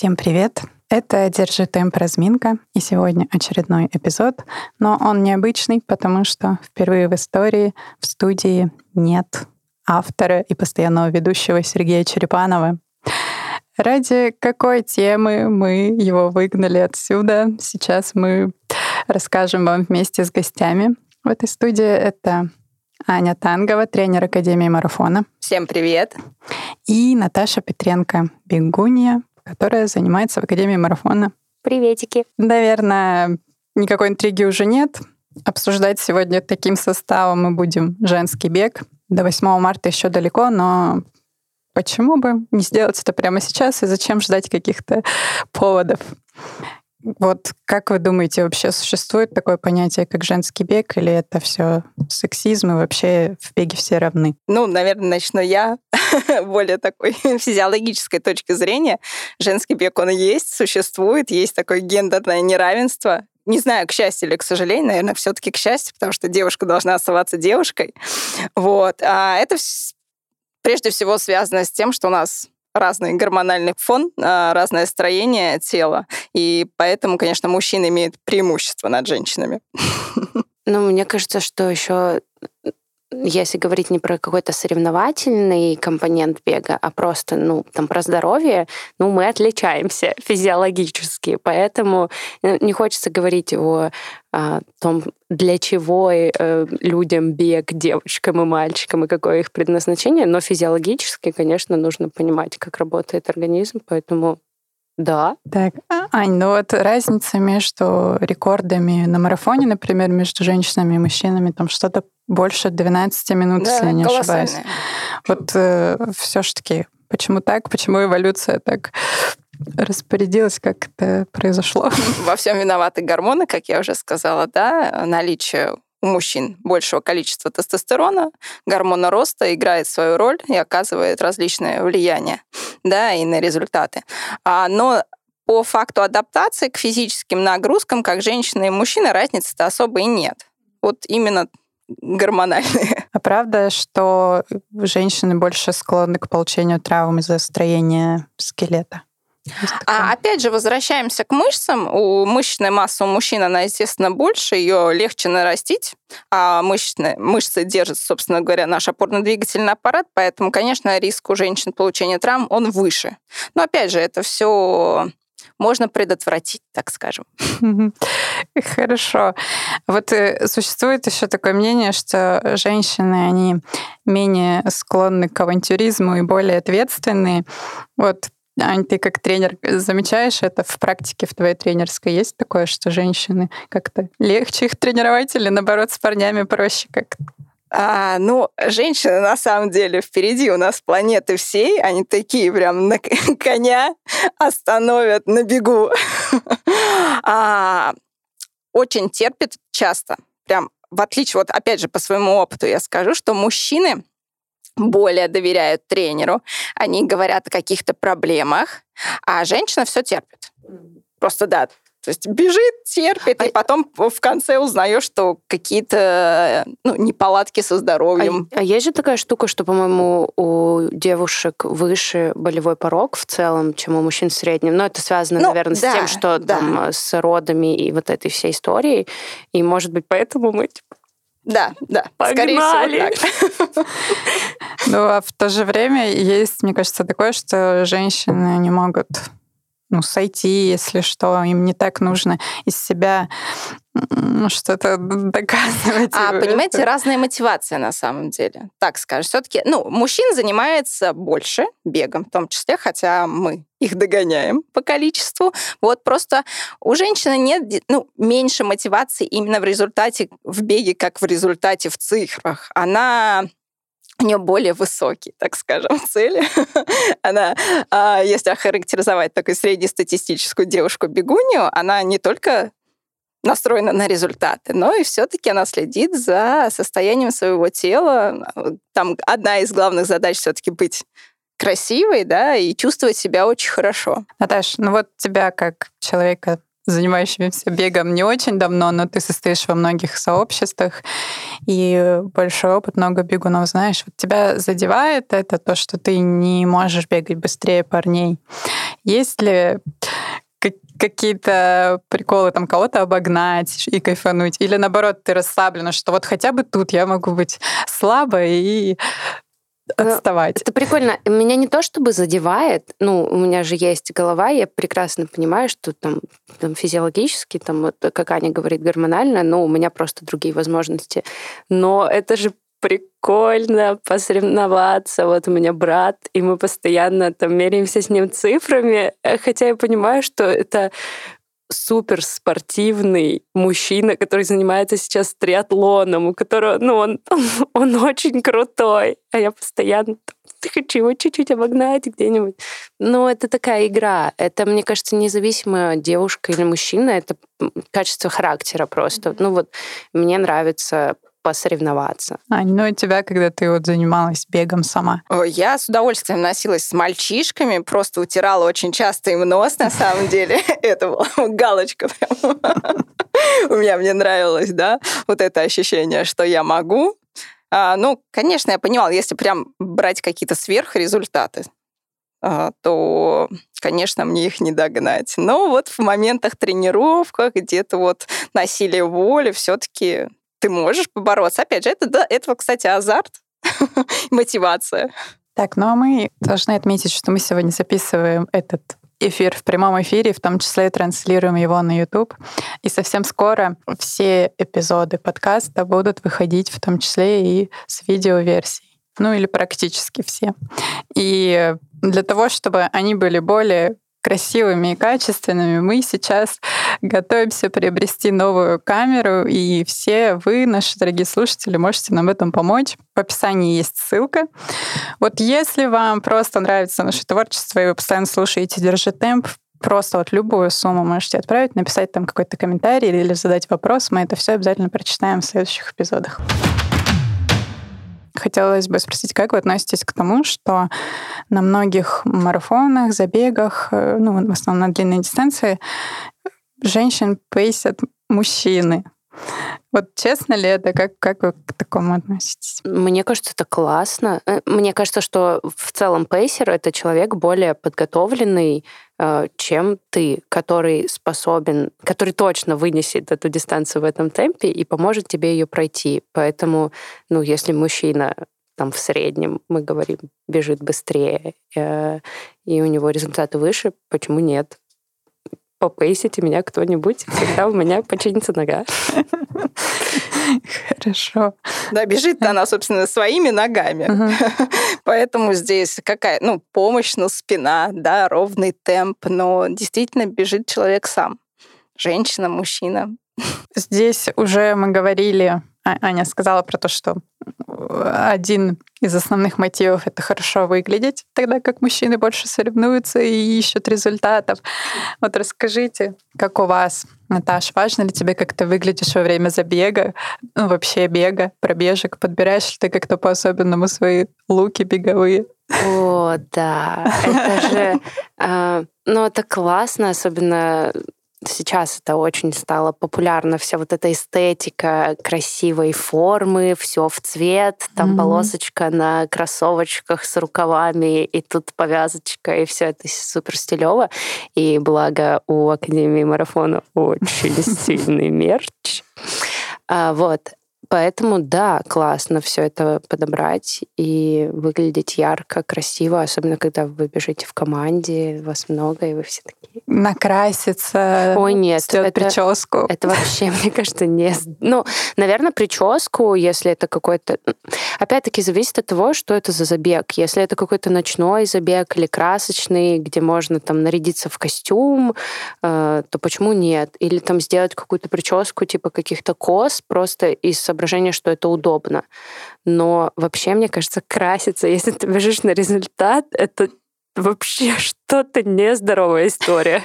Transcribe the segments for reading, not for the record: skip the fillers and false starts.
Всем привет! Это «Держи темп разминка», и сегодня очередной эпизод, но он необычный, потому что впервые в истории в студии нет автора и постоянного ведущего Сергея Черепанова. Ради какой темы мы его выгнали отсюда, сейчас мы расскажем вам вместе с гостями. В этой студии это Аня Тангова, тренер Академии Марафона. Всем привет! И Наташа Петренко, бегунья, которая занимается в Академии Марафона. Приветики. Наверное, никакой интриги уже нет. Обсуждать сегодня таким составом мы будем женский бег. До 8 марта еще далеко, но почему бы не сделать это прямо сейчас и зачем ждать каких-то поводов? Вот как вы думаете, вообще существует такое понятие, как женский бег, или это все сексизм, и вообще в беге все равны? Ну, наверное, начну я более такой физиологической точки зрения. Женский бег, он есть, существует, есть такое гендерное неравенство. Не знаю, к счастью или к сожалению, наверное, все-таки к счастью, потому что девушка должна оставаться девушкой. Вот. А это прежде всего связано с тем, что у нас разный гормональный фон, разное строение тела. И поэтому, конечно, мужчины имеют преимущество над женщинами. Ну, мне кажется, что еще, если говорить не про какой-то соревновательный компонент бега, а просто, про здоровье, мы отличаемся физиологически. Поэтому не хочется говорить о том, для чего людям бег, девочкам и мальчикам, и какое их предназначение, но физиологически, конечно, нужно понимать, как работает организм, поэтому да. Так, Ань, разница между рекордами на марафоне, например, между женщинами и мужчинами, там что-то больше 12 минут, да, если я не ошибаюсь. Вот все-таки, почему так, почему эволюция так распорядилась, как это произошло? Во всем виноваты гормоны, как я уже сказала, да, наличие у мужчин большего количества тестостерона, гормона роста играет свою роль и оказывает различное влияние, да, и на результаты. Но по факту адаптации к физическим нагрузкам, как женщина и мужчина, разницы-то особо и нет. Вот именно гормональные. А правда, что женщины больше склонны к получению травм из-за строения скелета? А опять же, возвращаемся к мышцам. У мышечной массы у мужчин она, естественно, больше, ее легче нарастить, а мышцы держат, собственно говоря, наш опорно-двигательный аппарат, поэтому, конечно, риск у женщин получения травм, он выше. Но опять же, это все можно предотвратить, так скажем. Хорошо. Вот существует еще такое мнение, что женщины, они менее склонны к авантюризму и более ответственные. Вот, Ань, ты как тренер замечаешь это в практике в твоей тренерской? Есть такое, что женщины как-то легче их тренировать или, наоборот, с парнями проще как-то? Женщины, на самом деле, впереди у нас планеты всей. Они такие прям на коня остановят на бегу. Очень терпят часто. Прям в отличие, вот опять же, по своему опыту я скажу, что мужчины более доверяют тренеру, они говорят о каких-то проблемах, а женщина все терпит. Просто да, то есть бежит, терпит, и потом в конце узнаешь, что какие-то неполадки со здоровьем. А есть же такая штука, что, по-моему, у девушек выше болевой порог в целом, чем у мужчин в среднем. Но это связано, наверное, да, с тем, что да, там с родами и вот этой всей историей. И, может быть, поэтому мы... Да, погнали. Скорее всего, так. А в то же время есть, мне кажется, такое, что женщины не могут сойти, если что, им не так нужно из себя что-то доказывать. Понимаете, разная мотивация на самом деле. Так скажем, все-таки, мужчин занимается больше бегом, в том числе, хотя мы их догоняем по количеству. Вот просто у женщины нет, меньше мотивации именно в результате в беге, как в результате в цифрах. У нее более высокие, так скажем, цели. Она, если охарактеризовать такую среднестатистическую девушку-бегунью, она не только настроена на результаты, но и все-таки она следит за состоянием своего тела. Там одна из главных задач все-таки быть красивой, да, и чувствовать себя очень хорошо. Наташ, тебя как человека, занимающимися бегом не очень давно, но ты состоишь во многих сообществах, и большой опыт, много бегунов, знаешь. Вот тебя задевает это, то, что ты не можешь бегать быстрее парней. Есть ли какие-то приколы, там, кого-то обогнать и кайфануть? Или, наоборот, ты расслаблена, что вот хотя бы тут я могу быть слабой и отставать? Это прикольно. Меня не то чтобы задевает, ну, у меня же есть голова, я прекрасно понимаю, что там физиологически, там, вот, как Аня говорит, гормонально, но у меня просто другие возможности. Но это же прикольно посоревноваться. Вот у меня брат, и мы постоянно там меряемся с ним цифрами, хотя я понимаю, что это суперспортивный мужчина, который занимается сейчас триатлоном, у которого, ну, он очень крутой, а я постоянно хочу его чуть-чуть обогнать где-нибудь. Но это такая игра. Это, мне кажется, независимо, девушка или мужчина, это качество характера просто. Ну вот мне нравится посоревноваться. Ань, ну и тебя, когда ты вот занималась бегом сама? Ой, я с удовольствием носилась с мальчишками, просто утирала очень часто им нос, на самом деле. Это была галочка прям. Мне нравилось, да, вот это ощущение, что я могу. Ну, конечно, я понимала, если прям брать какие-то сверхрезультаты, то, конечно, мне их не догнать. Но вот в моментах тренировках, где-то вот насилие воли все-таки ты можешь побороться. Опять же, это до этого, кстати, азарт, мотивация. Так, ну а мы должны отметить, что мы сегодня записываем этот эфир в прямом эфире, в том числе и транслируем его на YouTube. И совсем скоро все эпизоды подкаста будут выходить, в том числе и с видеоверсией. Ну или практически все. И для того, чтобы они были более красивыми и качественными, мы сейчас готовимся приобрести новую камеру, и все вы, наши дорогие слушатели, можете нам в этом помочь. В описании есть ссылка. Вот если вам просто нравится наше творчество, и вы постоянно слушаете «Держи темп», просто вот любую сумму можете отправить, написать там какой-то комментарий или задать вопрос. Мы это все обязательно прочитаем в следующих эпизодах. Хотелось бы спросить, как вы относитесь к тому, что на многих марафонах, забегах, ну, в основном на длинной дистанции, женщин пейсят мужчины? Вот честно ли это? Как вы к такому относитесь? Мне кажется, это классно. Мне кажется, что в целом пейсер — это человек более подготовленный, чем ты, который способен, который точно вынесет эту дистанцию в этом темпе и поможет тебе ее пройти. Поэтому, ну, если мужчина там в среднем, мы говорим, бежит быстрее, и у него результаты выше, почему нет? Попейсите меня кто-нибудь, когда у меня починится нога. Хорошо. Да, бежит она, собственно, своими ногами. Поэтому здесь какая, ну, помощь, но спина, да, ровный темп, но действительно бежит человек сам. Женщина, мужчина. Здесь уже мы говорили, Аня сказала про то, что один из основных мотивов — это хорошо выглядеть, тогда как мужчины больше соревнуются и ищут результатов. Вот расскажите, как у вас, Наташ, важно ли тебе, как ты выглядишь во время забега, ну, вообще бега, пробежек? Подбираешь ли ты как-то по-особенному свои луки беговые? О, да. Это же... ну, это классно, особенно... Сейчас это очень стало популярно, вся вот эта эстетика красивой формы, все в цвет, там полосочка на кроссовочках с рукавами, и тут повязочка, и все это супер стилево. И благо у Академии Марафона очень сильный мерч. Вот. Поэтому, да, классно все это подобрать и выглядеть ярко, красиво, особенно когда вы бежите в команде, вас много, и вы все такие... Накраситься, ой, нет, сделать прическу. Это вообще, мне кажется, не... Ну, наверное, прическу, если это какой-то... Опять-таки, зависит от того, что это за забег. Если это какой-то ночной забег или красочный, где можно там нарядиться в костюм, то почему нет? Или там сделать какую-то прическу, типа каких-то кос, просто из соображение, что это удобно. Но вообще, мне кажется, краситься, если ты бежишь на результат, это вообще что-то нездоровая история.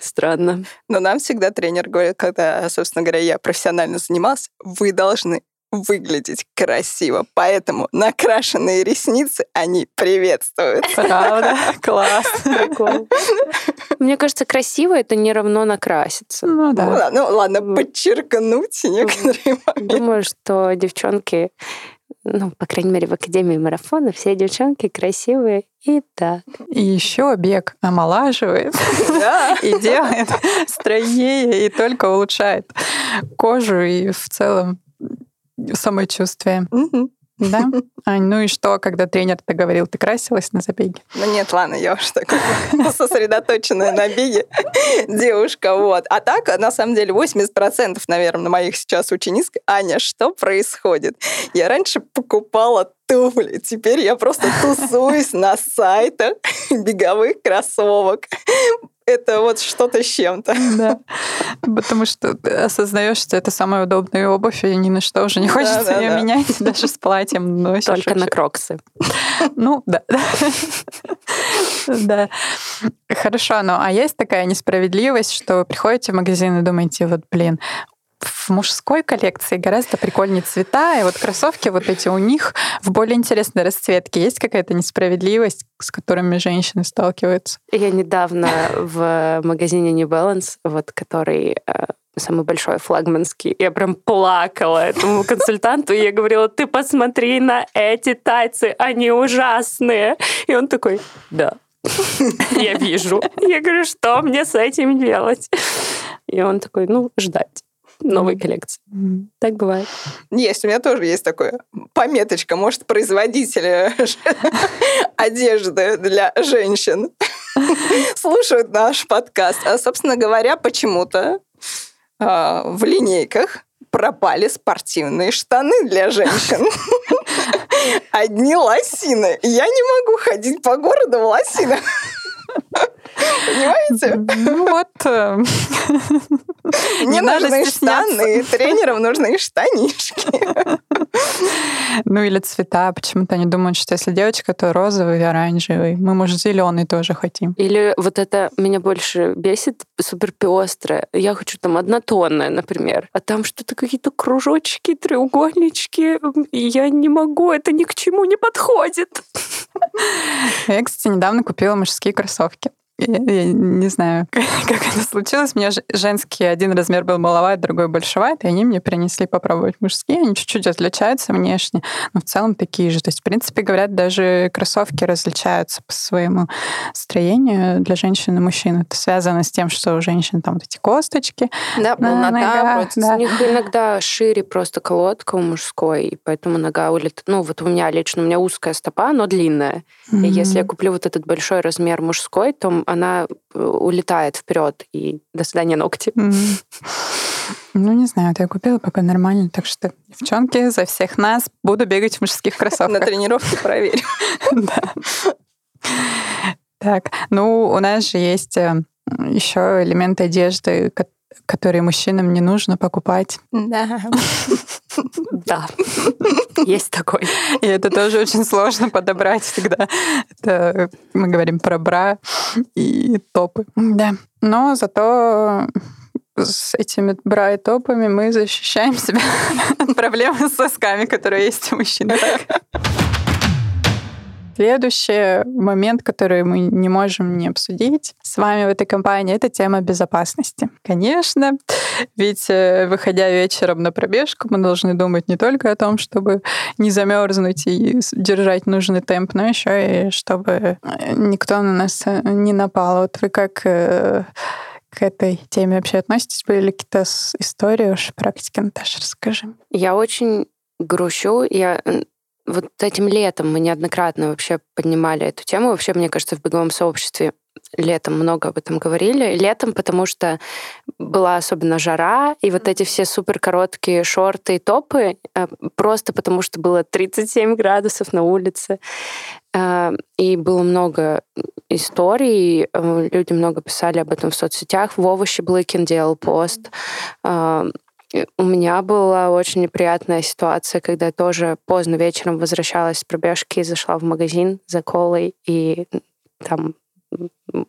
Странно. Но нам всегда тренер говорит, когда, собственно говоря, я профессионально занималась, вы должны выглядеть красиво. Поэтому накрашенные ресницы, они приветствуются. Правда? Класс. Мне кажется, красиво — это не равно накраситься. Ну да. Ну ладно, подчеркнуть некоторые моменты. Думаю, что девчонки, ну, по крайней мере, в Академии Марафона все девчонки красивые. И да. И еще бег омолаживает и делает стройнее, и только улучшает кожу и в целом самочувствие. Да? Ань, ну и что, когда тренер-то говорил, ты красилась на забеге? Ну нет, ладно, я уж такая сосредоточенная на беге девушка, вот. А так, на самом деле, 80%, наверное, моих сейчас учениц. Аня, что происходит? Я раньше покупала туфли, теперь я просто тусуюсь на сайтах беговых кроссовок. Это вот что-то с чем-то. Да. Потому что осознаешь, что это самая удобная обувь, и ни на что уже не хочется ее менять, даже с платьем. Но только на кроксы. Ну, да. Да. Хорошо, ну а есть такая несправедливость, что вы приходите в магазин и думаете, вот, блин, в мужской коллекции гораздо прикольнее цвета, и вот кроссовки вот эти у них в более интересной расцветке. Есть какая-то несправедливость, с которыми женщины сталкиваются? Я недавно в магазине New Balance, вот который самый большой флагманский, я прям плакала этому консультанту, и я говорила, ты посмотри на эти тайцы, они ужасные. И он такой, да, я вижу. Я говорю, что мне с этим делать? И он такой, ну, ждать новой коллекции. Так бывает. Есть, у меня тоже есть такое. Пометочка, может, производители одежды для женщин слушают наш подкаст. А, собственно говоря, почему-то в линейках пропали спортивные штаны для женщин. Одни лосины. Я не могу ходить по городу в лосинах. Понимаете? Ну вот. Мне нужны штаны, тренерам нужны штанишки. Ну или цвета. Почему-то они думают, что если девочка, то розовый, оранжевый. Мы, может, зеленый тоже хотим. Или вот это меня больше бесит, супер пестрое. Я хочу там однотонное, например. А там что-то какие-то кружочки, треугольнички. Я не могу, это ни к чему не подходит. Я, кстати, недавно купила мужские кроссовки. Я не знаю, как это случилось. Мне женский один размер был маловат, другой большеват, и они мне принесли попробовать мужские. Они чуть-чуть отличаются внешне, но в целом такие же. То есть, в принципе, говорят, даже кроссовки различаются по своему строению для женщин и мужчин. Это связано с тем, что у женщин там вот эти косточки. Да, полнота, ногах, да. У них иногда шире просто колодка у мужской, и поэтому нога улетает. Ну, вот у меня лично, у меня узкая стопа, но длинная. Mm-hmm. И если я куплю вот этот большой размер мужской, то она улетает вперед и до свидания ногти. Ну, не знаю, я купила пока нормально, так что, девчонки, за всех нас буду бегать в мужских кроссовках. На тренировке проверю. Так, ну, у нас же есть еще элемент одежды, которые мужчинам не нужно покупать. Да. Да, есть такой. И это тоже очень сложно подобрать всегда. Это мы говорим про бра и топы. Да. Но зато с этими бра и топами мы защищаем себя от проблемы с сосками, которые есть у мужчин. Следующий момент, который мы не можем не обсудить с вами в этой компании, это тема безопасности. Конечно, ведь выходя вечером на пробежку, мы должны думать не только о том, чтобы не замерзнуть и держать нужный темп, но еще и чтобы никто на нас не напал. Вот вы как к этой теме вообще относитесь? Были ли какие-то истории, уж практики, Наташа, расскажи. Я очень грущу, вот этим летом мы неоднократно вообще поднимали эту тему. Вообще, мне кажется, в беговом сообществе летом много об этом говорили. Летом, потому что была особенно жара, и вот эти все суперкороткие шорты и топы, просто потому что было 37 градусов на улице. И было много историй, люди много писали об этом в соцсетях. Вова Щеблыкин делал пост. У меня была очень неприятная ситуация, когда я тоже поздно вечером возвращалась с пробежки и зашла в магазин за колой, и там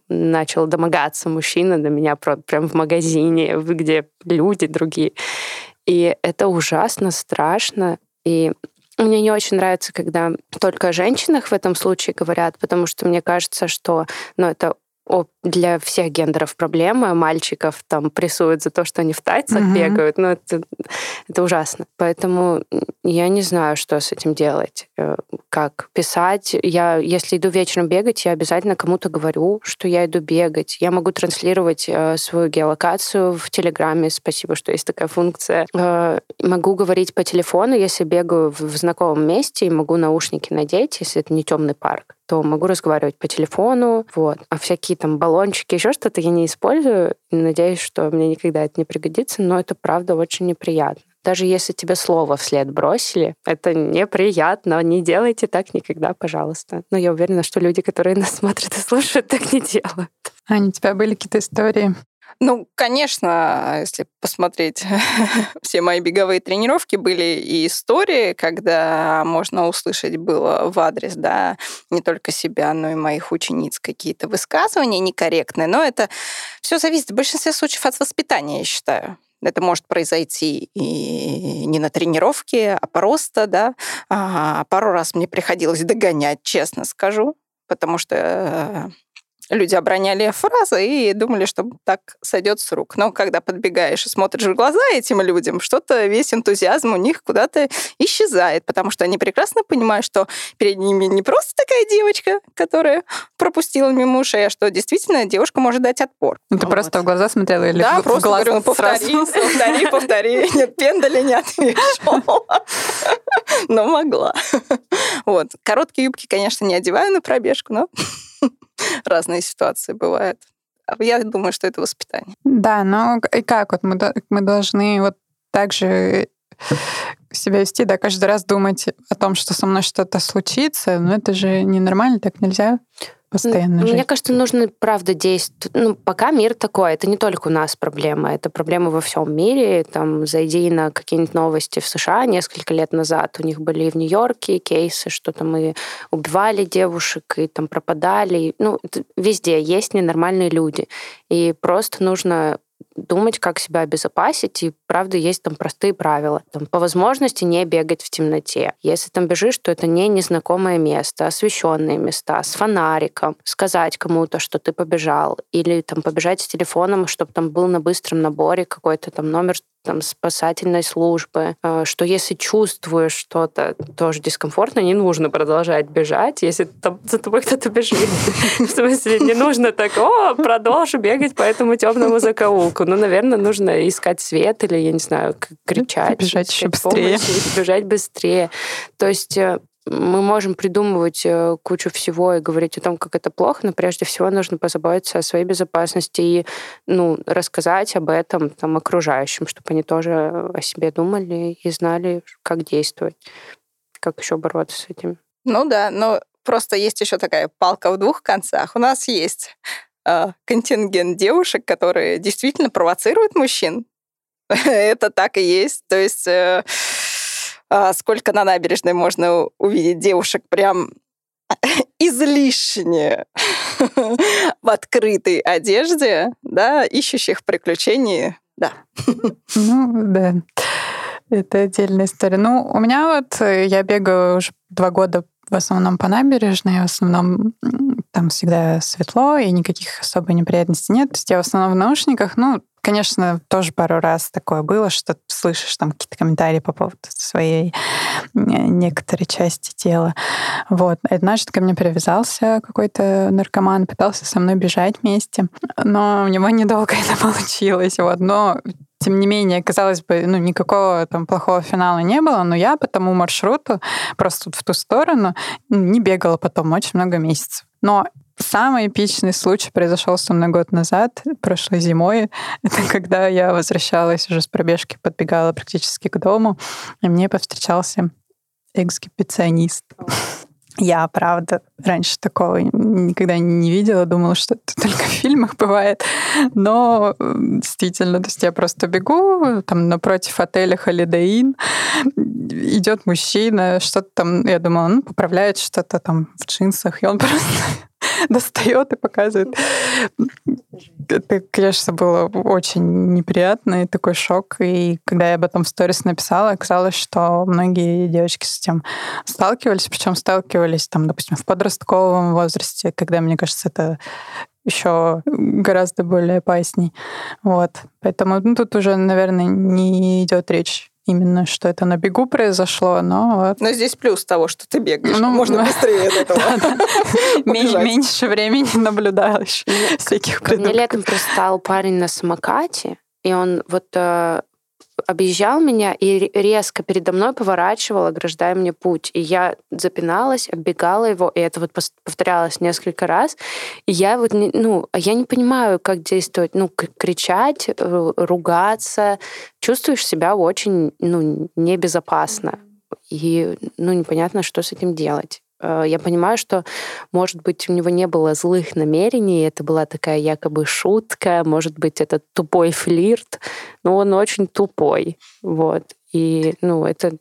начал домогаться мужчина до меня прям в магазине, где люди другие. И это ужасно страшно. И мне не очень нравится, когда только о женщинах в этом случае говорят, потому что мне кажется, что это для всех гендеров проблема. Мальчиков там прессуют за то, что они в тайцах бегают. Но это ужасно. Поэтому я не знаю, что с этим делать. Как писать. Я, если иду вечером бегать, я обязательно кому-то говорю, что я иду бегать. Я могу транслировать свою геолокацию в Телеграме. Спасибо, что есть такая функция. Могу говорить по телефону, если бегаю в знакомом месте, и могу наушники надеть, если это не темный парк, то могу разговаривать по телефону, вот. А всякие там баллончики, еще что-то я не использую. Надеюсь, что мне никогда это не пригодится, но это, правда, очень неприятно. Даже если тебе слово вслед бросили, это неприятно. Не делайте так никогда, пожалуйста. Но я уверена, что люди, которые нас смотрят и слушают, так не делают. Аня, у тебя были какие-то истории? Конечно, если посмотреть, все мои беговые тренировки были и истории, когда можно услышать было в адрес, да, не только себя, но и моих учениц какие-то высказывания некорректные. Но это все зависит в большинстве случаев от воспитания, я считаю. Это может произойти и не на тренировке, а просто, да. Пару раз мне приходилось догонять, честно скажу, потому что люди оброняли фразы и думали, что так сойдет с рук. Но когда подбегаешь и смотришь в глаза этим людям, что-то весь энтузиазм у них куда-то исчезает, потому что они прекрасно понимают, что перед ними не просто такая девочка, которая пропустила мимо ушей, а что действительно девушка может дать отпор. Ты просто в глаза смотрела или да, в глаза? Да, просто говорю, повтори. Нет, пендаля не отвешивала. Но могла. Короткие юбки, конечно, не одеваю на пробежку, но разные ситуации бывают. Я думаю, что это воспитание. Да, но и как? Мы должны так же себя вести, да, каждый раз думать о том, что со мной что-то случится, но это же ненормально, так нельзя постоянно жить. Мне кажется, нужно, правда, действовать. Пока мир такой, это не только у нас проблема, это проблема во всем мире. Там, зайди на какие-нибудь новости в США несколько лет назад, у них были в Нью-Йорке кейсы, что там и убивали девушек, и там пропадали. Везде есть ненормальные люди. И просто нужно думать, как себя обезопасить, и, правда, есть там простые правила. По возможности не бегать в темноте. Если там бежишь, то это не незнакомое место, освещенные места, с фонариком, сказать кому-то, что ты побежал, или там побежать с телефоном, чтобы там был на быстром наборе какой-то там номер там, спасательной службы, что если чувствуешь что-то тоже дискомфортно, не нужно продолжать бежать, если там за тобой кто-то бежит. В смысле, не нужно так, продолжу бегать по этому темному закоулку. Наверное, нужно искать свет или, я не знаю, кричать. Бежать еще быстрее. Бежать быстрее. То есть мы можем придумывать кучу всего и говорить о том, как это плохо, но прежде всего нужно позаботиться о своей безопасности и рассказать об этом там, окружающим, чтобы они тоже о себе думали и знали, как действовать, как еще бороться с этим. Просто есть еще такая палка в двух концах. У нас есть контингент девушек, которые действительно провоцируют мужчин. Это так и есть. То есть сколько на набережной можно увидеть девушек прям излишне в открытой одежде, да, ищущих приключений, да. Да, это отдельная история. У меня я бегаю уже 2 года в основном по набережной, в основном там всегда светло, и никаких особо неприятностей нет. То есть я в основном в наушниках, конечно, тоже пару раз такое было, что слышишь там какие-то комментарии по поводу своей некоторой части тела. Однажды ко мне привязался какой-то наркоман, пытался со мной бежать вместе, но у него недолго это получилось. Но, тем не менее, казалось бы, никакого там плохого финала не было, но я по тому маршруту, просто в ту сторону, не бегала потом очень много месяцев. Но самый эпичный случай произошел со мной год назад, прошлой зимой. Это когда я возвращалась уже с пробежки, подбегала практически к дому, и мне повстречался эксгибиционист. Я, правда, раньше такого никогда не видела, думала, что это только в фильмах бывает. Но действительно, то есть я просто бегу, там напротив отеля Holiday Inn идет мужчина, что-то там, я думала, поправляет что-то там в джинсах, и он просто достает и показывает. Это, конечно, было очень неприятно и такой шок. И когда я об этом в сторис написала, оказалось, что многие девочки с этим сталкивались, причем сталкивались, там, допустим, в подростковом возрасте, когда, мне кажется, это еще гораздо более опасней. Вот. Поэтому тут уже, наверное, не идет речь именно, что это на бегу произошло, но... Но здесь плюс того, что ты бегаешь. Ну, можно быстрее от этого убежать. Меньше времени наблюдаешь всяких придурков. Мне летом пристал парень на самокате, и он вот объезжал меня и резко передо мной поворачивал, ограждая мне путь. И я запиналась, оббегала его, и это вот повторялось несколько раз. И я вот, я не понимаю, как действовать. Кричать, ругаться. Чувствуешь себя очень, небезопасно. И, непонятно, что с этим делать. Я понимаю, что, может быть, у него не было злых намерений, это была такая якобы шутка, может быть, это тупой флирт, но он очень тупой, вот. И, это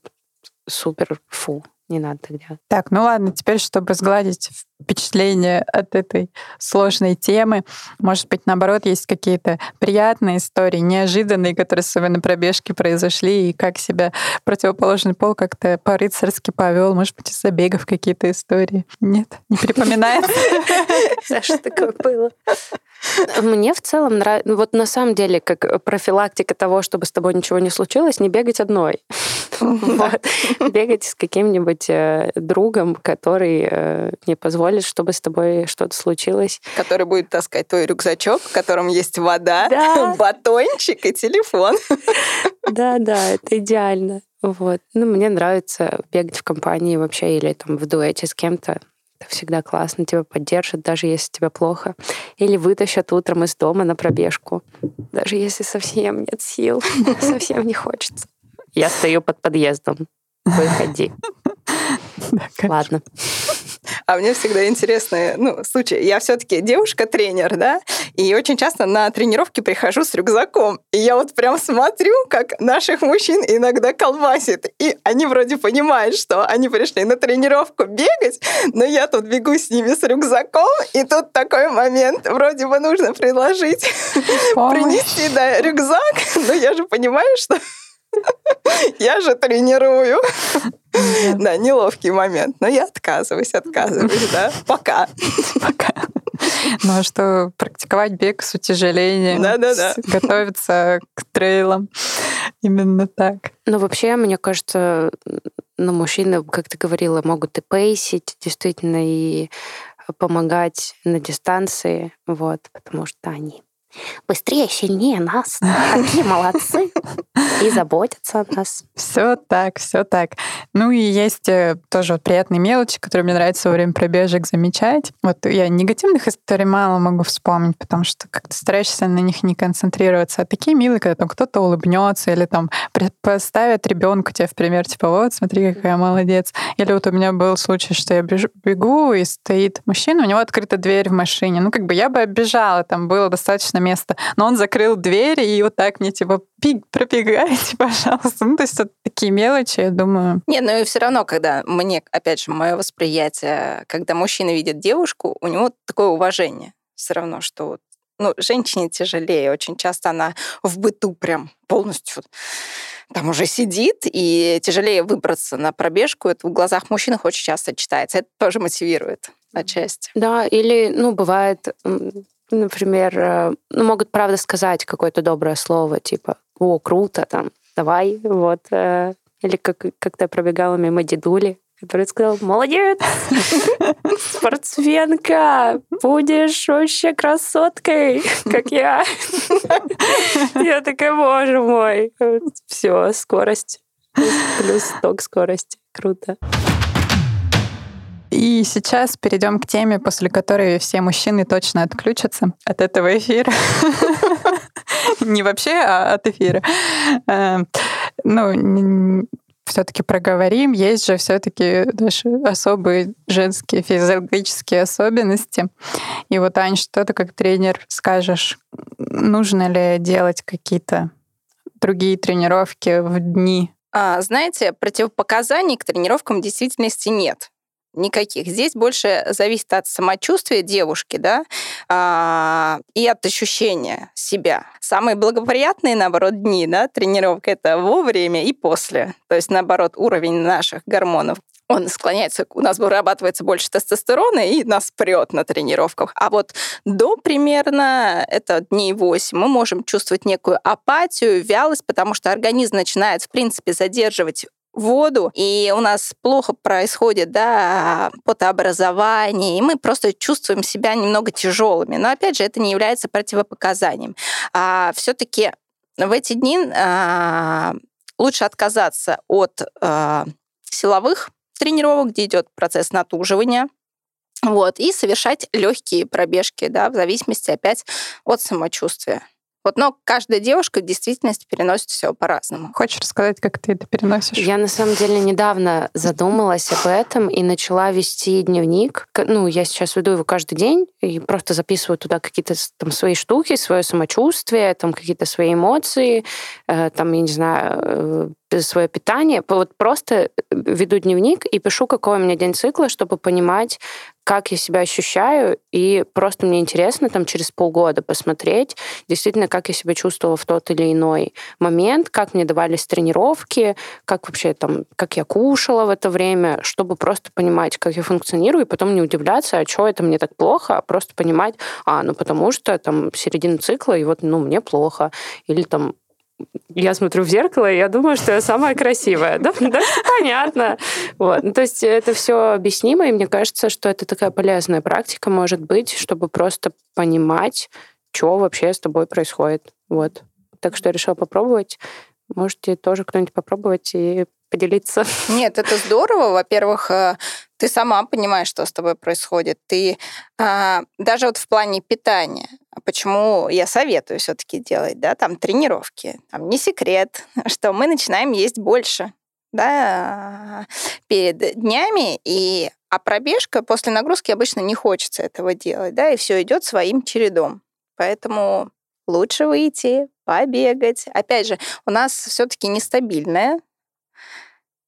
супер фу, не надо так делать. Так, ладно, теперь, чтобы сгладить впечатление от этой сложной темы, может быть, наоборот, есть какие-то приятные истории, неожиданные, которые особенно на пробежке произошли, и как себя противоположный пол как-то по-рыцарски повел, может быть, из забегов какие-то истории. Нет, не припоминает? Саша, такое было. Мне в целом нравится, вот на самом деле, как профилактика того, чтобы с тобой ничего не случилось, не бегать одной. Бегать с каким-нибудь другом, который не позволит, чтобы с тобой что-то случилось. Который будет таскать твой рюкзачок, в котором есть вода, батончик и телефон. Да, это идеально. Вот. Мне нравится бегать в компании вообще или там в дуэте с кем-то. Это всегда классно, тебя поддержат, даже если тебе плохо. Или вытащат утром из дома на пробежку. Даже если совсем нет сил, совсем не хочется. Я стою под подъездом. Выходи. Ладно. А мне всегда интересны случаи. Я все-таки девушка-тренер, да, и очень часто на тренировки прихожу с рюкзаком. И я вот прям смотрю, как наших мужчин иногда колбасит. И они вроде понимают, что они пришли на тренировку бегать, но я тут бегу с ними с рюкзаком, и тут такой момент. Вроде бы нужно предложить принести рюкзак, но я же понимаю, что я же тренирую. Да, неловкий момент, но я отказываюсь, да, пока. Ну, что практиковать бег с утяжелением, готовиться к трейлам, именно так. Ну, вообще, мне кажется, мужчины, как ты говорила, могут и пейсить, действительно, и помогать на дистанции, вот, потому что они быстрее, сильнее нас. Такие молодцы. И заботятся о нас. Все так. Ну и есть тоже приятные мелочи, которые мне нравится во время пробежек замечать. Вот я негативных историй мало могу вспомнить, потому что как-то стараешься на них не концентрироваться. А такие милые, когда там кто-то улыбнется или там поставят ребенку тебе в пример, типа, вот, смотри, какая молодец. Или вот у меня был случай, что я бегу, и стоит мужчина, у него открыта дверь в машине. Я бы оббежала, там было достаточно место. Но он закрыл дверь и вот так мне типа пробегайте, пожалуйста. То есть вот такие мелочи, я думаю. Не, и все равно, когда мне, опять же, мое восприятие, когда мужчина видит девушку, у него такое уважение. Все равно, что вот женщине тяжелее. Очень часто она в быту прям полностью там уже сидит, и тяжелее выбраться на пробежку. Это в глазах мужчин очень часто читается. Это тоже мотивирует отчасти. Да, или, бывает... Например, могут, правда, сказать какое-то доброе слово, типа, о, круто, там, давай, вот. Или как-то пробегала мимо дедули, который сказал, молодец, спортсменка, будешь вообще красоткой, как я. Я такая, боже мой. Все, скорость, плюс ток скорости, круто. И сейчас перейдем к теме, после которой все мужчины точно отключатся от этого эфира. Не вообще, а от эфира. Все-таки проговорим. Есть же все-таки особые женские физиологические особенности. И вот, Ань, что ты как тренер скажешь? Нужно ли делать какие-то другие тренировки в дни? Знаете, противопоказаний к тренировкам в действительности нет. никаких. Здесь больше зависит от самочувствия девушки, да, и от ощущения себя. Самые благоприятные, наоборот, дни, да, тренировок — это во время и после. То есть, наоборот, уровень наших гормонов, он склоняется, у нас вырабатывается больше тестостерона, и нас прёт на тренировках. А вот до примерно, это дней 8, мы можем чувствовать некую апатию, вялость, потому что организм начинает, в принципе, задерживать воду, и у нас плохо происходит, да, потообразование, и мы просто чувствуем себя немного тяжелыми. Но, опять же, это не является противопоказанием. Всё-таки в эти дни лучше отказаться от силовых тренировок, где идет процесс натуживания, вот, и совершать легкие пробежки, да, в зависимости опять от самочувствия. Вот, но каждая девушка в действительности переносит все по-разному. Хочешь рассказать, как ты это переносишь? Я на самом деле недавно задумалась об этом и начала вести дневник. Ну, я сейчас веду его каждый день и просто записываю туда какие-то там свои штуки, свое самочувствие, там какие-то свои эмоции, там, я не знаю, свое питание. Вот просто веду дневник и пишу, какой у меня день цикла, чтобы понимать, как я себя ощущаю, и просто мне интересно там через полгода посмотреть, действительно, как я себя чувствовала в тот или иной момент, как мне давались тренировки, как вообще там, как я кушала в это время, чтобы просто понимать, как я функционирую, и потом не удивляться, а что это мне так плохо, а просто понимать, ну потому что там середина цикла, и вот, ну, мне плохо, или там я смотрю в зеркало, и я думаю, что я самая красивая. Да, все понятно. Вот. Ну, то есть это все объяснимо, и мне кажется, что это такая полезная практика, может быть, чтобы просто понимать, что вообще с тобой происходит. Вот. Так что я решила попробовать. Можете тоже кто-нибудь попробовать и поделиться. Нет, это здорово. Во-первых, ты сама понимаешь, что с тобой происходит. Ты даже вот в плане питания. Почему я советую все-таки делать, да, там тренировки? Там не секрет, что мы начинаем есть больше, да, перед днями, и пробежка после нагрузки обычно не хочется этого делать, да, и все идет своим чередом. Поэтому лучше выйти, побегать. Опять же, у нас все-таки нестабильное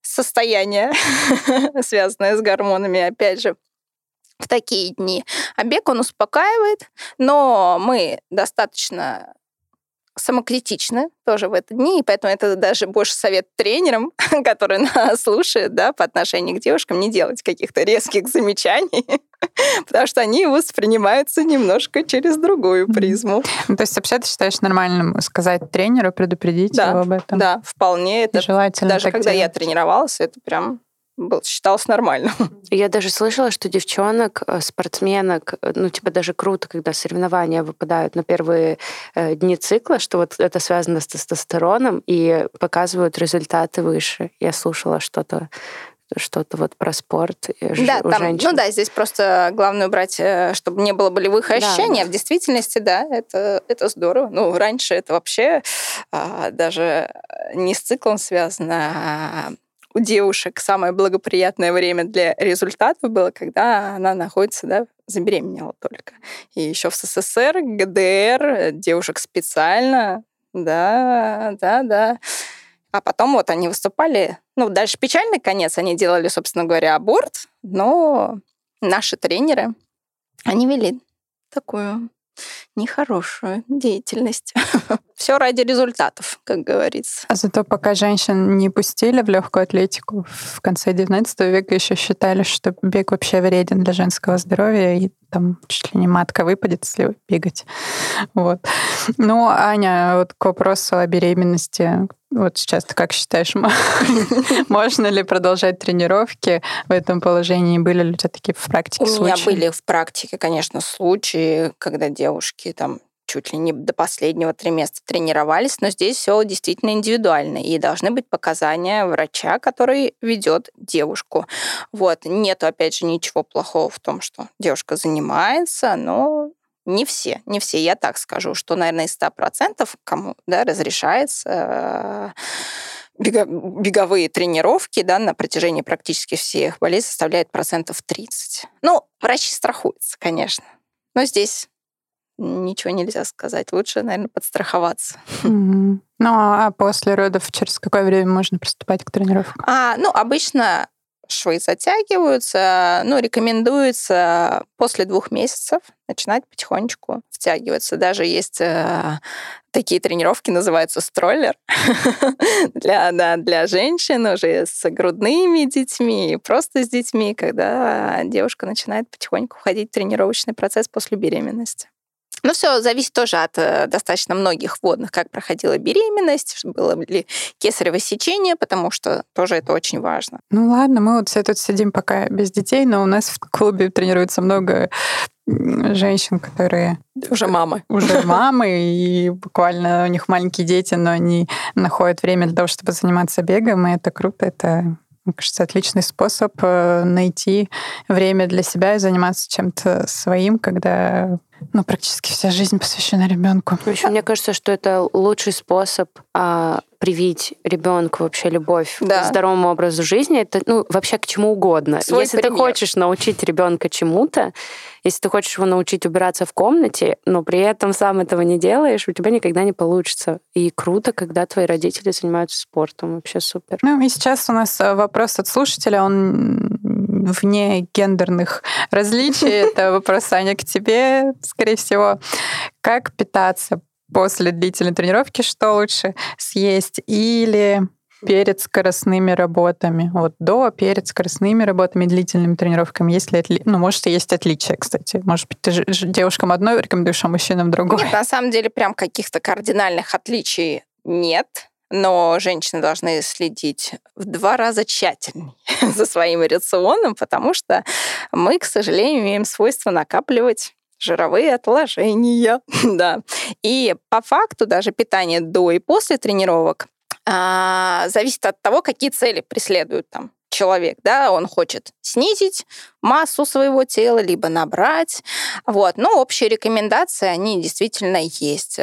состояние, связанное с гормонами, опять же, в такие дни. А бег, он успокаивает, но мы достаточно самокритичны тоже в эти дни, и поэтому это даже больше совет тренерам, которые нас слушают, да, по отношению к девушкам, не делать каких-то резких замечаний, потому что они воспринимаются немножко через другую призму. То есть вообще ты считаешь нормальным сказать тренеру, предупредить его об этом? Да, вполне. Это желательно. Даже когда я тренировалась, это прям считалось нормально. Я даже слышала, что девчонок, спортсменок, ну, типа, даже круто, когда соревнования выпадают на первые дни цикла, что вот это связано с тестостероном, и показывают результаты выше. Я слушала что-то вот про спорт у женщин. Ну да, здесь просто главное брать, чтобы не было болевых ощущений, а в действительности, да, это здорово. Ну, раньше это вообще даже не с циклом связано, у девушек самое благоприятное время для результатов было, когда она находится, да, забеременела только. И еще в СССР, ГДР, девушек специально, да. А потом вот они выступали, ну, дальше печальный конец, они делали, собственно говоря, аборт, но наши тренеры, они вели такую нехорошую деятельность. Все ради результатов, как говорится. А зато пока женщин не пустили в легкую атлетику, в конце 19 века еще считали, что бег вообще вреден для женского здоровья, и там чуть ли не матка выпадет, если бегать. Вот. Ну, Аня, вот к вопросу о беременности. Вот сейчас ты как считаешь, можно ли продолжать тренировки в этом положении? Были ли у тебя такие в практике случаи? У меня были в практике, конечно, случаи, когда девушки там чуть ли не до последнего триместра тренировались, но здесь все действительно индивидуально, и должны быть показания врача, который ведет девушку. Вот. Нет, опять же, ничего плохого в том, что девушка занимается, но не все, я так скажу, что, наверное, из 100% кому, да, разрешается беговые тренировки, да, на протяжении практически всех болезней составляет 30%. Ну, врачи страхуются, конечно, но здесь ничего нельзя сказать. Лучше, наверное, подстраховаться. Mm-hmm. Ну, а после родов через какое время можно приступать к тренировкам? Обычно швы затягиваются, ну, рекомендуется после 2 месяцев начинать потихонечку втягиваться. Даже есть такие тренировки, называются стройлер, для женщин уже с грудными детьми, просто с детьми, когда девушка начинает потихоньку входить в тренировочный процесс после беременности. Ну, все зависит тоже от достаточно многих вводных, как проходила беременность, было ли кесарево сечение, потому что тоже это очень важно. Ну ладно, мы вот все тут сидим пока без детей, но у нас в клубе тренируется много женщин, которые... Уже мамы, и буквально у них маленькие дети, но они находят время для того, чтобы заниматься бегом, и это круто, это... Мне кажется, отличный способ найти время для себя и заниматься чем-то своим, когда практически вся жизнь посвящена ребенку. Мне кажется, что это лучший способ привить ребенку вообще любовь к здоровому образу жизни. Это вообще к чему угодно. Если ты хочешь научить ребенка чему-то, если ты хочешь его научить убираться в комнате, но при этом сам этого не делаешь, у тебя никогда не получится. И круто, когда твои родители занимаются спортом. Вообще супер. И сейчас у нас вопрос от слушателя, он вне гендерных различий. Это вопрос, Аня, к тебе, скорее всего. Как питаться после длительной тренировки? Что лучше съесть? Или перед скоростными работами? Вот до, перед скоростными работами, длительными тренировками. Есть ли может, есть отличия, кстати. Может быть, ты девушкам одно рекомендуешь, а мужчинам другое? Нет, на самом деле, прям каких-то кардинальных отличий нет. Но женщины должны следить в 2 раза тщательнее за своим рационом, потому что мы, к сожалению, имеем свойство накапливать жировые отложения. Да. И по факту даже питание до и после тренировок зависит от того, какие цели преследуют там человек, да, он хочет снизить массу своего тела, либо набрать, вот, но общие рекомендации, они действительно есть.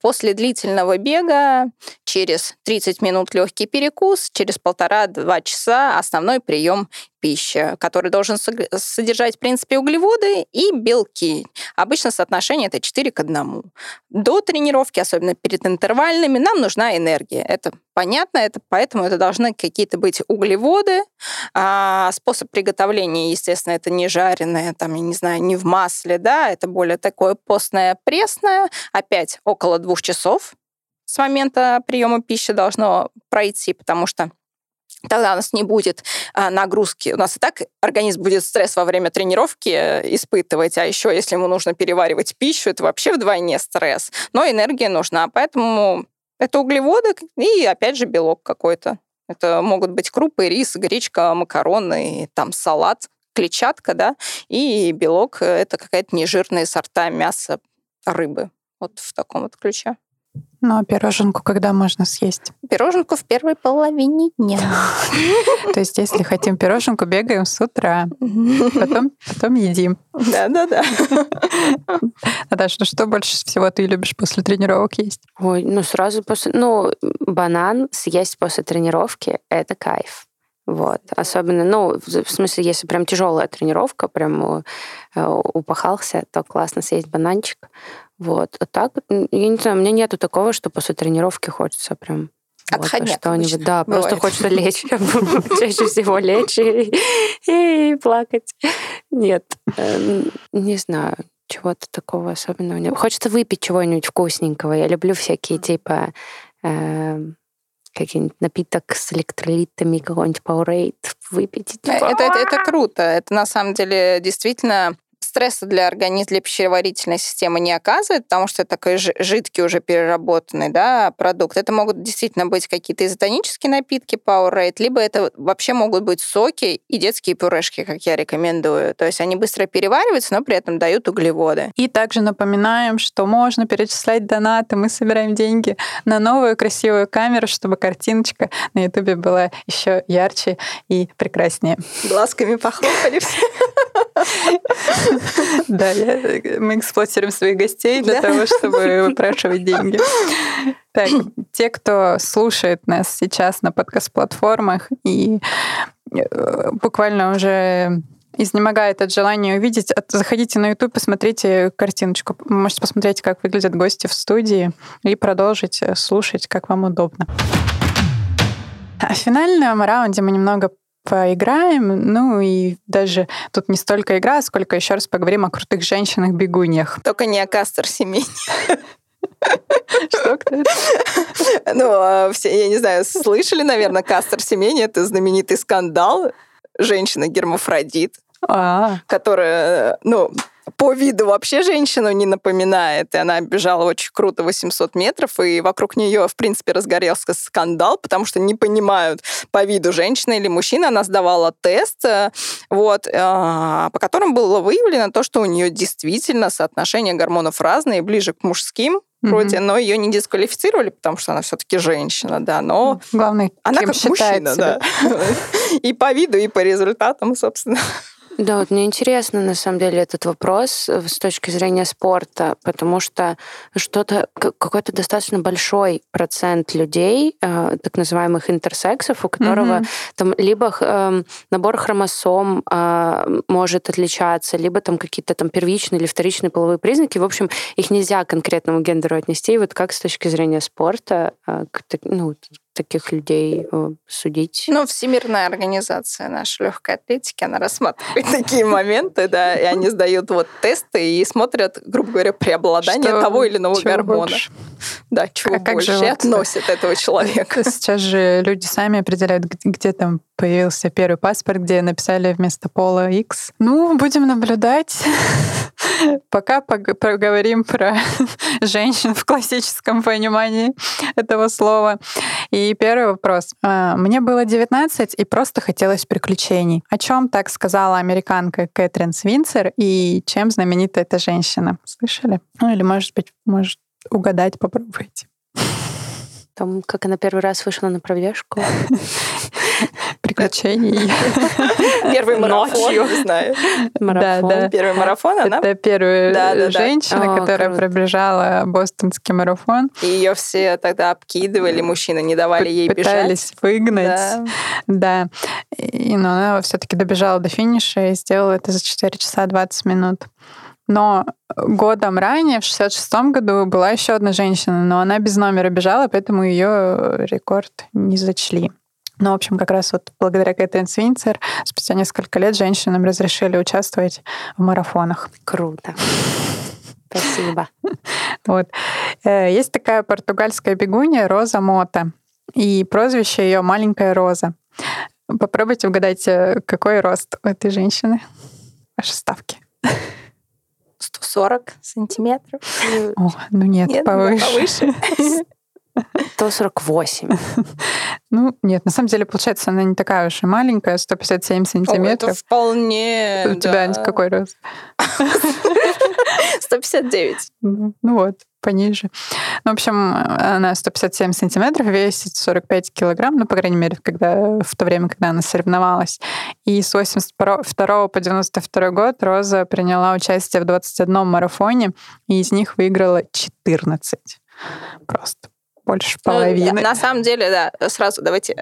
После длительного бега через 30 минут легкий перекус, через 1,5-2 часа основной прием пищи, который должен содержать, в принципе, углеводы и белки. Обычно соотношение это 4:1. До тренировки, особенно перед интервальными, нам нужна энергия. Это понятно, поэтому это должны какие-то быть углеводы. Способ приготовления, естественно, это не жареное, там, я не знаю, не в масле, да, это более такое постное, пресное. Опять около 2 часов с момента приема пищи должно пройти, потому что тогда у нас не будет нагрузки. У нас и так организм будет стресс во время тренировки испытывать, а еще если ему нужно переваривать пищу, это вообще вдвойне стресс. Но энергия нужна, поэтому это углеводы и, опять же, белок какой-то. Это могут быть крупы, рис, гречка, макароны, там, салат, клетчатка, да, и белок – это какая-то нежирная сорта мяса, рыбы. Вот в таком вот ключе. Ну, а пироженку когда можно съесть? Пироженку в первой половине дня. То есть, если хотим пироженку, бегаем с утра, потом едим. Да-да-да. Наташа, что больше всего ты любишь после тренировок есть? Ой, сразу после... банан съесть после тренировки – это кайф. Вот. Особенно, в смысле, если прям тяжелая тренировка, прям упахался, то классно съесть бананчик. Вот. А так, я не знаю, у меня нету такого, что после тренировки хочется прям что-нибудь. Обычно. Да, бывает. Просто хочется лечь. Чаще всего лечь и плакать. Нет, не знаю, чего-то такого особенного. Хочется выпить чего-нибудь вкусненького. Я люблю всякие типа... какие-нибудь напиток с электролитами, какой-нибудь Powerade выпить. Это круто. Это, на самом деле, действительно стресса для организма, для пищеварительной системы не оказывает, потому что это такой жидкий уже переработанный, да, продукт. Это могут действительно быть какие-то изотонические напитки Powerade, либо это вообще могут быть соки и детские пюрешки, как я рекомендую. То есть они быстро перевариваются, но при этом дают углеводы. И также напоминаем, что можно перечислять донаты. Мы собираем деньги на новую красивую камеру, чтобы картиночка на Ютубе была еще ярче и прекраснее. Глазками похлопали все. Да, мы эксплуатируем своих гостей для того, чтобы выпрашивать деньги. Так, те, кто слушает нас сейчас на подкаст-платформах и буквально уже изнемогает от желания увидеть, заходите на YouTube и смотрите картиночку. Можете посмотреть, как выглядят гости в студии, и продолжить слушать, как вам удобно. В финальном раунде мы немного поиграем. Ну и даже тут не столько игра, сколько еще раз поговорим о крутых женщинах-бегуньях. Только не о Кастер Семене. Что, кто это? Ну, все, я не знаю, слышали, наверное, Кастер Семеня. Это знаменитый скандал. Женщина-гермафродит, которая, ну, по виду вообще женщину не напоминает. И она бежала очень круто 800 метров, и вокруг нее, в принципе, разгорелся скандал, потому что не понимают по виду женщина или мужчина. Она сдавала тест, вот, по которым было выявлено то, что у нее действительно соотношение гормонов разные, ближе к мужским, вроде, но ее не дисквалифицировали, потому что она все-таки женщина, да, но... Главное, она как мужчина, себя. Да. И по виду, и по результатам, собственно. Да, вот мне интересно, на самом деле, этот вопрос с точки зрения спорта, потому что что-то, какой-то достаточно большой процент людей, так называемых интерсексов, у которого там либо набор хромосом может отличаться, либо там какие-то там первичные или вторичные половые признаки, в общем, их нельзя к конкретному гендеру отнести, и вот как с точки зрения спорта, ну, таких людей судить? Ну, Всемирная организация нашей легкой атлетики, она рассматривает такие моменты, да, и они сдают вот тесты и смотрят, грубо говоря, преобладание того или иного гормона. Да, чего больше относит этого человека. Сейчас же люди сами определяют, где там появился первый паспорт, где написали вместо пола X. Ну, будем наблюдать. Пока поговорим про женщин в классическом понимании этого слова. И первый вопрос. Мне было 19, и просто хотелось приключений. О чем так сказала американка Кэтрин Свитцер, и чем знаменита эта женщина? Слышали? Ну, или, может быть, может угадать, попробуйте. Там, как она первый раз вышла на пробежку. Приключений. Первый марафон, не знаю. Марафон. Первый марафон она. Это первая женщина, которая пробежала бостонский марафон. И ее все тогда обкидывали, мужчины не давали ей бежать. Пытались выгнать. Да. Но она все-таки добежала до финиша и сделала это за 4 часа 20 минут. Но годом ранее, в 66-м году, была еще одна женщина, но она без номера бежала, поэтому ее рекорд не зачли. Но, в общем, как раз вот благодаря Кэтрин Свитцер спустя несколько лет женщинам разрешили участвовать в марафонах. Круто. Спасибо. Вот. Есть такая португальская бегунья Роза Мота, и прозвище ее «Маленькая Роза». Попробуйте угадать, какой рост у этой женщины. Ваши ставки. 140 сантиметров. О, ну нет, повыше. 148. Ну, нет, на самом деле, получается, она не такая уж и маленькая, 157 сантиметров. О, это вполне... У тебя какой рост? 159. Ну вот, пониже. Ну, в общем, она 157 сантиметров, весит 45 килограмм, ну, по крайней мере, в то время, когда она соревновалась. И с 82 по 92 год Роза приняла участие в 21 марафоне, и из них выиграла 14. Просто. Больше половины. Ну, на самом деле, да, сразу давайте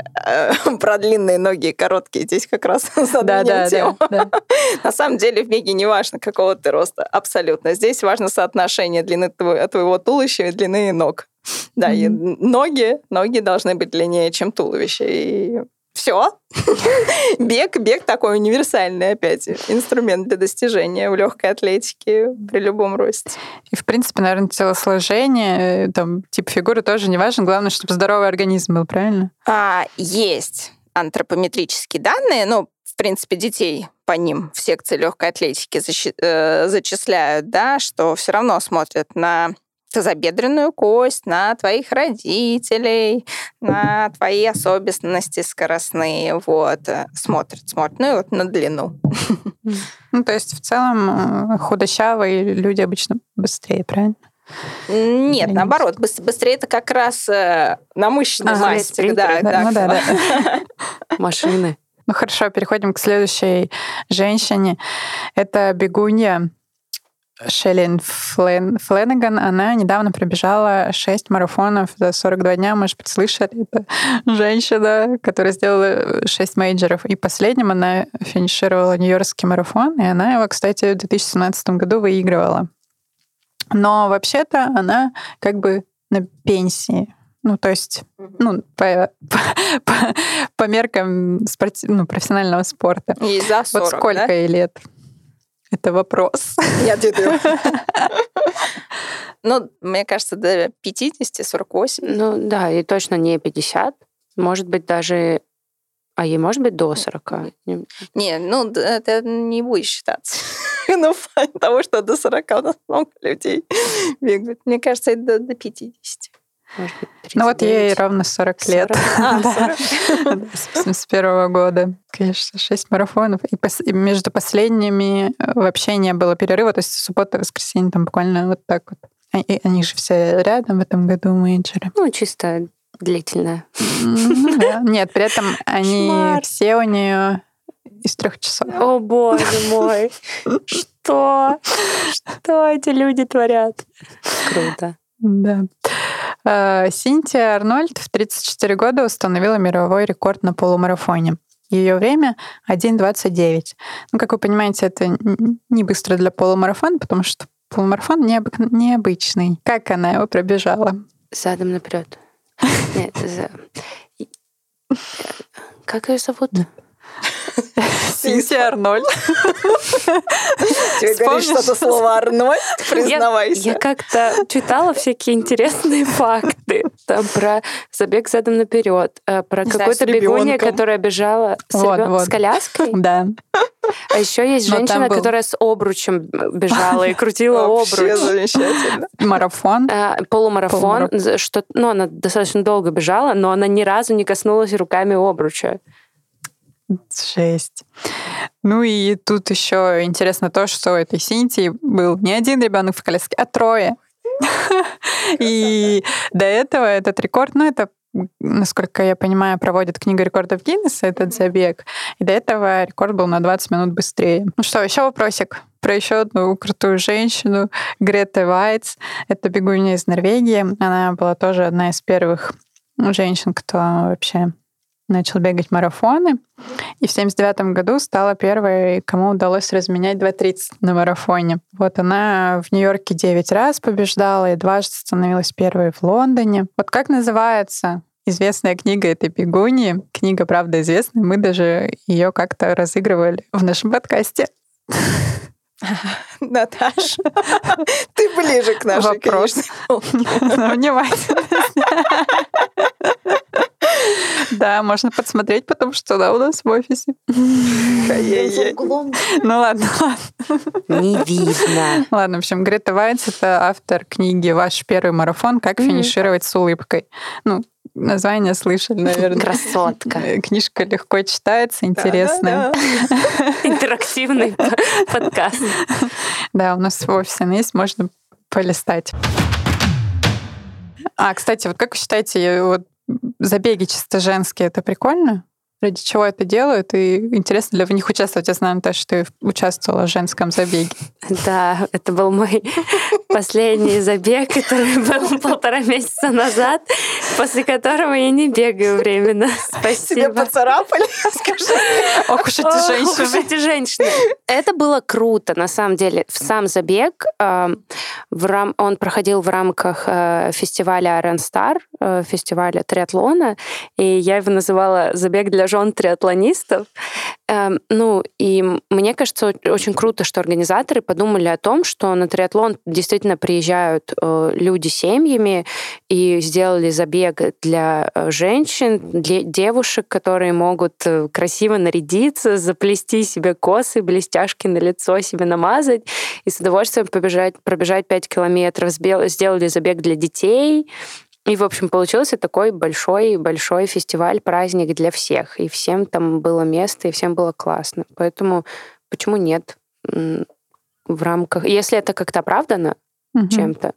про длинные ноги и короткие здесь как раз задвинем тему. Да. На самом деле в беге не важно, какого ты роста, абсолютно. Здесь важно соотношение длины твоего туловища и длины ног. Да, и ноги должны быть длиннее, чем туловище. И все. Бег такой универсальный, опять, инструмент для достижения в легкой атлетике при любом росте. И, в принципе, наверное, телосложение, там, тип фигуры тоже не важен. Главное, чтобы здоровый организм был, правильно? Есть антропометрические данные, ну, в принципе, детей по ним в секции легкой атлетики зачисляют, да, что все равно смотрят на тазобедренную кость, на твоих родителей, на твои особенности скоростные, вот, смотрят, ну и вот на длину. Ну, то есть в целом худощавые люди обычно быстрее, правильно? Нет, или наоборот, быстрее это как раз на мышечной массе. Да. Машины. Ну, хорошо, переходим к следующей женщине. Это бегунья Шелин Фленнеган, она недавно пробежала 6 марафонов за 42 дня, мы же подслышали, это женщина, которая сделала 6 мейджеров. И последним она финишировала Нью-Йоркский марафон, и она его, кстати, в 2017 году выигрывала. Но вообще-то она как бы на пенсии. Ну, то есть, ну, по меркам профессионального спорта. И за 40, вот сколько ей лет? Это вопрос. Я ответила. Ну, мне кажется, до 50, 48. Ну, да, и точно не 50. Может быть, даже... А ей может быть до 40? Не, ну, это не будет считаться. Ну, в плане того, что до 40 у нас много людей бегают. Мне кажется, это до 50. Может быть, 39. Ну, вот ей ровно 40 лет. 71-го года. Конечно, 6 марафонов. И между последними вообще не было перерыва. То есть суббота, воскресенье, там буквально вот так вот. И они же все рядом в этом году, менеджеры. Ну, чисто... Длительная. Ну, да. Нет, при этом они все у нее из 3 часов. О, боже мой! Что эти люди творят? Круто. Да. Синтия Арнольд в 34 года установила мировой рекорд на полумарафоне. Ее время 1:29. Ну, как вы понимаете, это не быстро для полумарафона, потому что полумарафон необычный. Как она его пробежала? Задом наперед. Нет, как ее зовут? Синтия Арнольд. Тебе говоришь что-то слово Арнольд? Признавайся. Я как-то читала всякие интересные факты там, про забег задом наперед, про какое-то бегунье, которая бежала с коляской. Да. А еще есть женщина, которая с обручем бежала и крутила обруч. Вообще замечательно. Марафон. Полумарафон. Ну, она достаточно долго бежала, но она ни разу не коснулась руками обруча. Жесть. Ну и тут еще интересно то, что у этой Синтии был не один ребенок в коляске, а 3. И до этого этот рекорд, ну это, насколько я понимаю, проводит книга рекордов Гиннесса, этот забег. И до этого рекорд был на 20 минут быстрее. Ну что, еще вопросик про еще одну крутую женщину, Грету Вайтц. Это бегунья из Норвегии. Она была тоже одна из первых женщин, кто вообще... начал бегать марафоны, и в 79 году стала первой, кому удалось разменять 2:30 на марафоне. Вот она в Нью-Йорке 9 раз побеждала и 2 раза становилась первой в Лондоне. Вот как называется известная книга этой бегуньи? Книга, правда, известная. Мы даже ее как-то разыгрывали в нашем подкасте. Наташа, ты ближе к нашей, конечно. Внимательно. Да, можно подсмотреть, потому что она у нас в офисе. Ну ладно. Не видно. Ладно, в общем, Грета Вайтц — это автор книги «Ваш первый марафон. Как финишировать с улыбкой». Ну, название слышали, наверное. Красотка. Книжка легко читается, интересная. Интерактивный подкаст. Да, у нас в офисе она есть, можно полистать. А, кстати, вот как вы считаете, вот забеги чисто женские, это прикольно? Ради чего это делают? И интересно ли в них участвовать? Я знаю, Наташа, ты участвовала в женском забеге. Да, это был мой последний забег, который был 1,5 месяца назад, после которого я не бегаю временно. Спасибо. Тебя поцарапали? Скажи. Ох уж эти женщины. Это было круто, на самом деле. Сам забег, он проходил в рамках фестиваля Run Star, фестиваля триатлона, и я его называла «Забег для жен триатлонистов». Ну, и мне кажется, очень круто, что организаторы подумали о том, что на триатлон действительно приезжают люди с семьями и сделали забег для женщин, для девушек, которые могут красиво нарядиться, заплести себе косы, блестяшки на лицо себе намазать и с удовольствием пробежать 5 километров. Сделали забег для детей. И, в общем, получился такой большой-большой фестиваль, праздник для всех. И всем там было место, и всем было классно. Поэтому почему нет в рамках... Если это как-то оправдано чем-то,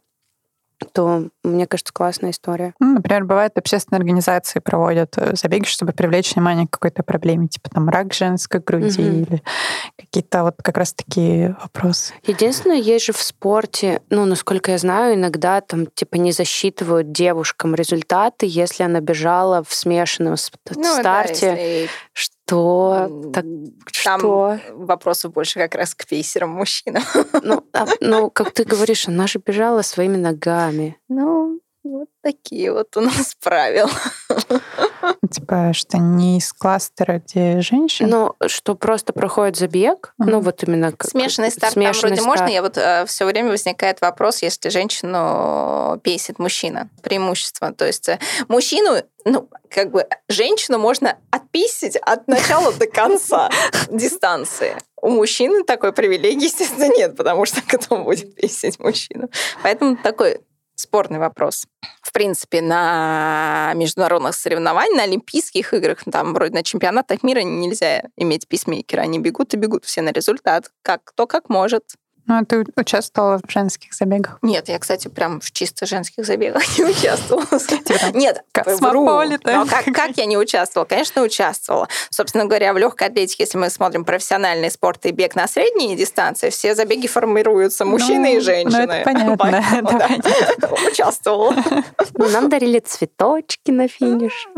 то, мне кажется, классная история. Ну, например, бывает, общественные организации проводят забеги, чтобы привлечь внимание к какой-то проблеме, типа там рак женской груди или какие-то вот как раз такие вопросы. Единственное, есть же в спорте, ну, насколько я знаю, иногда там типа не засчитывают девушкам результаты, если она бежала в смешанном старте. Да, если... Там вопросов больше как раз к пейсерам мужчинам. Ну, как ты говоришь, она же бежала своими ногами. Ну, Вот такие вот у нас правила. Типа, что не из кластера, где женщины? Ну, что просто проходит забег, ну вот именно... Смешанный старт, там вроде можно, я вот все время возникает вопрос, если женщину бесит мужчина, преимущество. То есть мужчину, ну, как бы женщину можно отписать от начала до конца дистанции. У мужчины такой привилегии, естественно, нет, потому что кто будет бесить мужчину. Поэтому такой... Спорный вопрос. В принципе, на международных соревнованиях, на Олимпийских играх, там вроде на чемпионатах мира нельзя иметь писмейкера. Они бегут и бегут все на результат. Как, кто как может. Ну, а ты участвовала в женских забегах? Нет, я, кстати, прям в чисто женских забегах не участвовала. Нет, космополитен. Как я не участвовала? Конечно, участвовала. Собственно говоря, в легкой атлетике, если мы смотрим профессиональный спорт и бег на средние дистанции, все забеги формируются мужчины и женщины. Ну, это понятно. Участвовала. Нам дарили цветочки на финиш.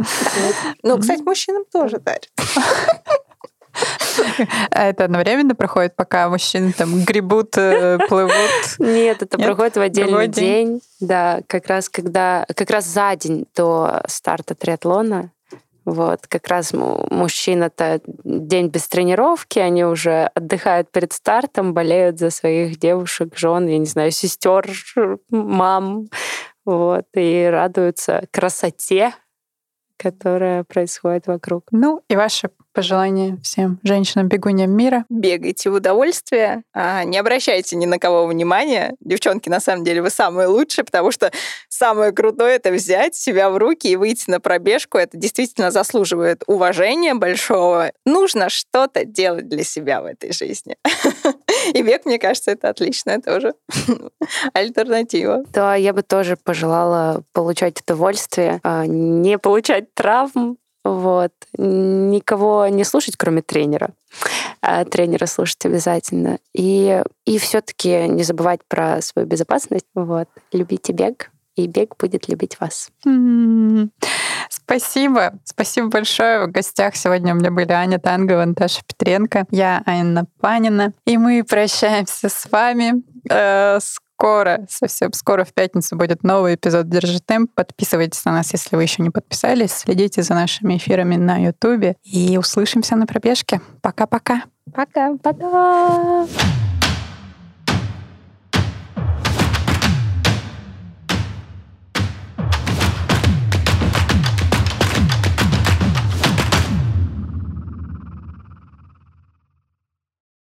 Ну, кстати, мужчинам тоже дарят. А это одновременно проходит, пока мужчины там гребут, плывут? Нет, это проходит в отдельный день. Да, как раз за день до старта триатлона. Вот, как раз мужчина-то день без тренировки, они уже отдыхают перед стартом, болеют за своих девушек, жен, я не знаю, сестер, мам. Вот, и радуются красоте, которая происходит вокруг. Ну, и ваши пожелания всем женщинам-бегуням мира. Бегайте в удовольствие, не обращайте ни на кого внимания. Девчонки, на самом деле, вы самые лучшие, потому что самое крутое — это взять себя в руки и выйти на пробежку. Это действительно заслуживает уважения большого. Нужно что-то делать для себя в этой жизни. И бег, мне кажется, это отличная тоже альтернатива. Да, я бы тоже пожелала получать удовольствие, не получать травм, вот. Никого не слушать, кроме тренера. Тренера слушать обязательно. И все-таки не забывать про свою безопасность. Вот. Любите бег, и бег будет любить вас. Спасибо. Спасибо большое. В гостях сегодня у меня были Аня Тангова, Наташа Петренко, я Анна Панина. И мы прощаемся с вами. Совсем скоро в пятницу будет новый эпизод «Держи темп». Подписывайтесь на нас, если вы еще не подписались. Следите за нашими эфирами на Ютубе. И услышимся на пробежке. Пока-пока. Пока-пока.